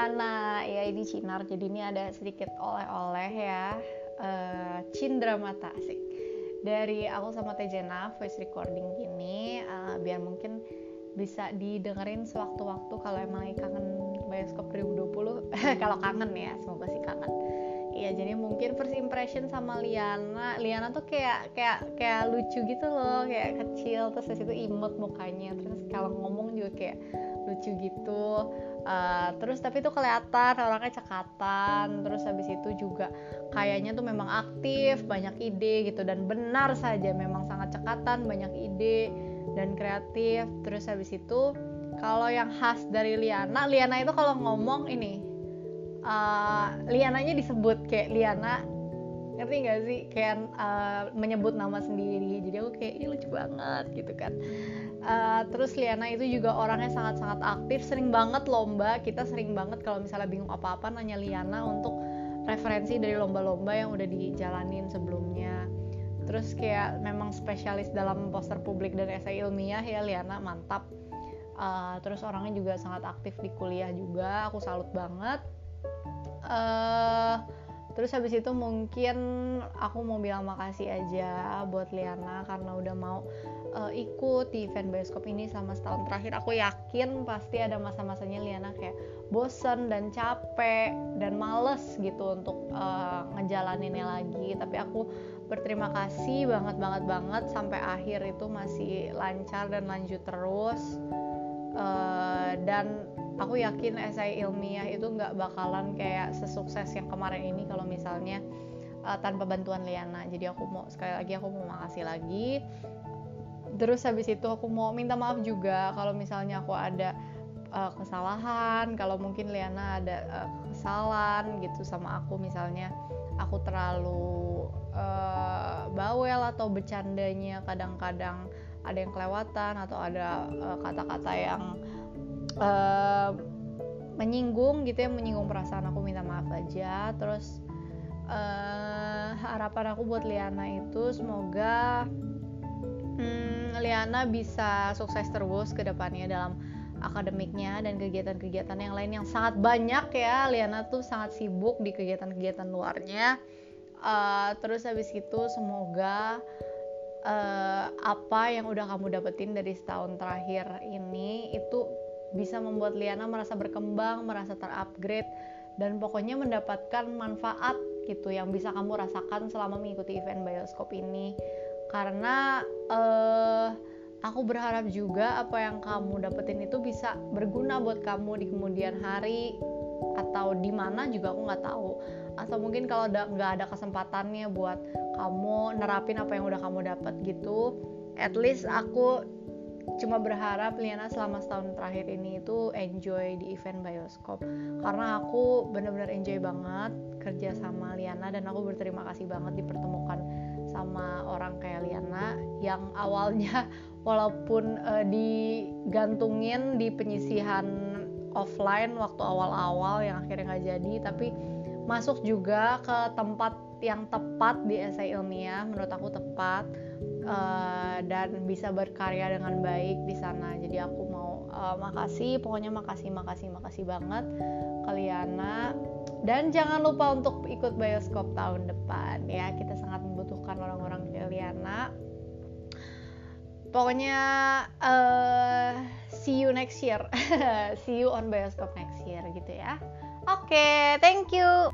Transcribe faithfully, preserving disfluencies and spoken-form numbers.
Liana, ya ini Cinar, jadi ini ada sedikit oleh-oleh ya, uh, cindramata asik dari aku sama Tejena, voice recording gini, uh, biar mungkin bisa didengerin sewaktu-waktu kalau emang lagi kangen bioskop dua ribu dua puluh. Kalau kangen ya, semoga sih kangen. Iya, jadi mungkin first impression sama Liana, Liana tuh kayak kayak kayak lucu gitu loh, kayak kecil, terus habis itu imut mukanya, terus kalau ngomong juga kayak lucu gitu. Uh, terus tapi tuh kelihatan orangnya cekatan, terus habis itu juga kayaknya tuh memang aktif, banyak ide gitu, dan benar saja memang sangat cekatan, banyak ide dan kreatif. Terus habis itu kalau yang khas dari Liana, Liana itu kalau ngomong ini uh, Liananya disebut kayak Liana, ngerti gak sih? Kayak uh, menyebut nama sendiri, jadi aku kayak, ih lucu banget gitu kan. Uh, terus Liana itu juga orangnya sangat-sangat aktif, sering banget lomba. Kita sering banget kalau misalnya bingung apa-apa nanya Liana untuk referensi dari lomba-lomba yang udah dijalanin sebelumnya. Terus kayak memang spesialis dalam poster publik dan esai ilmiah ya, Liana mantap. uh, Terus orangnya juga sangat aktif di kuliah juga, aku salut banget. uh, Terus habis itu mungkin aku mau bilang makasih aja buat Liana karena udah mau Uh, ikut di event bioskop ini selama setahun terakhir. Aku yakin pasti ada masa-masanya Liana kayak bosen dan capek dan males gitu untuk uh, ngejalaninnya lagi, tapi aku berterima kasih banget-banget-banget sampai akhir itu masih lancar dan lanjut terus. Uh, dan aku yakin esai ilmiah itu gak bakalan kayak sesukses yang kemarin ini kalau misalnya uh, tanpa bantuan Liana. Jadi aku mau sekali lagi, aku mau makasih lagi. Terus habis itu aku mau minta maaf juga kalau misalnya aku ada uh, kesalahan, kalau mungkin Liana ada uh, kesalahan gitu sama aku, misalnya aku terlalu uh, bawel atau bercandanya kadang-kadang ada yang kelewatan atau ada uh, kata-kata yang uh, menyinggung gitu ya, menyinggung perasaan aku, minta maaf aja. Terus uh, harapan aku buat Liana itu semoga Hmm, Liana bisa sukses terus ke depannya dalam akademiknya dan kegiatan-kegiatan yang lain yang sangat banyak ya. Liana tuh sangat sibuk di kegiatan-kegiatan luarnya. Uh, terus habis itu semoga uh, apa yang udah kamu dapetin dari setahun terakhir ini itu bisa membuat Liana merasa berkembang, merasa terupgrade, dan pokoknya mendapatkan manfaat gitu yang bisa kamu rasakan selama mengikuti event bioskop ini. Karena eh, aku berharap juga apa yang kamu dapetin itu bisa berguna buat kamu di kemudian hari atau di mana juga aku nggak tahu, atau mungkin kalau nggak ada kesempatannya buat kamu nerapin apa yang udah kamu dapet gitu. At least aku cuma berharap Liana selama setahun terakhir ini itu enjoy di event bioskop, karena aku benar-benar enjoy banget kerja sama Liana, dan aku berterima kasih banget dipertemukan sama orang kayak Liana yang awalnya walaupun uh, digantungin di penyisihan offline waktu awal-awal yang akhirnya nggak jadi, tapi masuk juga ke tempat yang tepat di esai ilmiah, menurut aku tepat, uh, dan bisa berkarya dengan baik di sana. Jadi aku mau uh, makasih, pokoknya makasih, makasih, makasih banget ke Liana. Dan jangan lupa untuk ikut bioskop tahun depan ya, kita sangat membutuhkan orang-orang kayak Liana. Pokoknya uh, see you next year. See you on bioskop next year gitu ya. Oke, okay, thank you.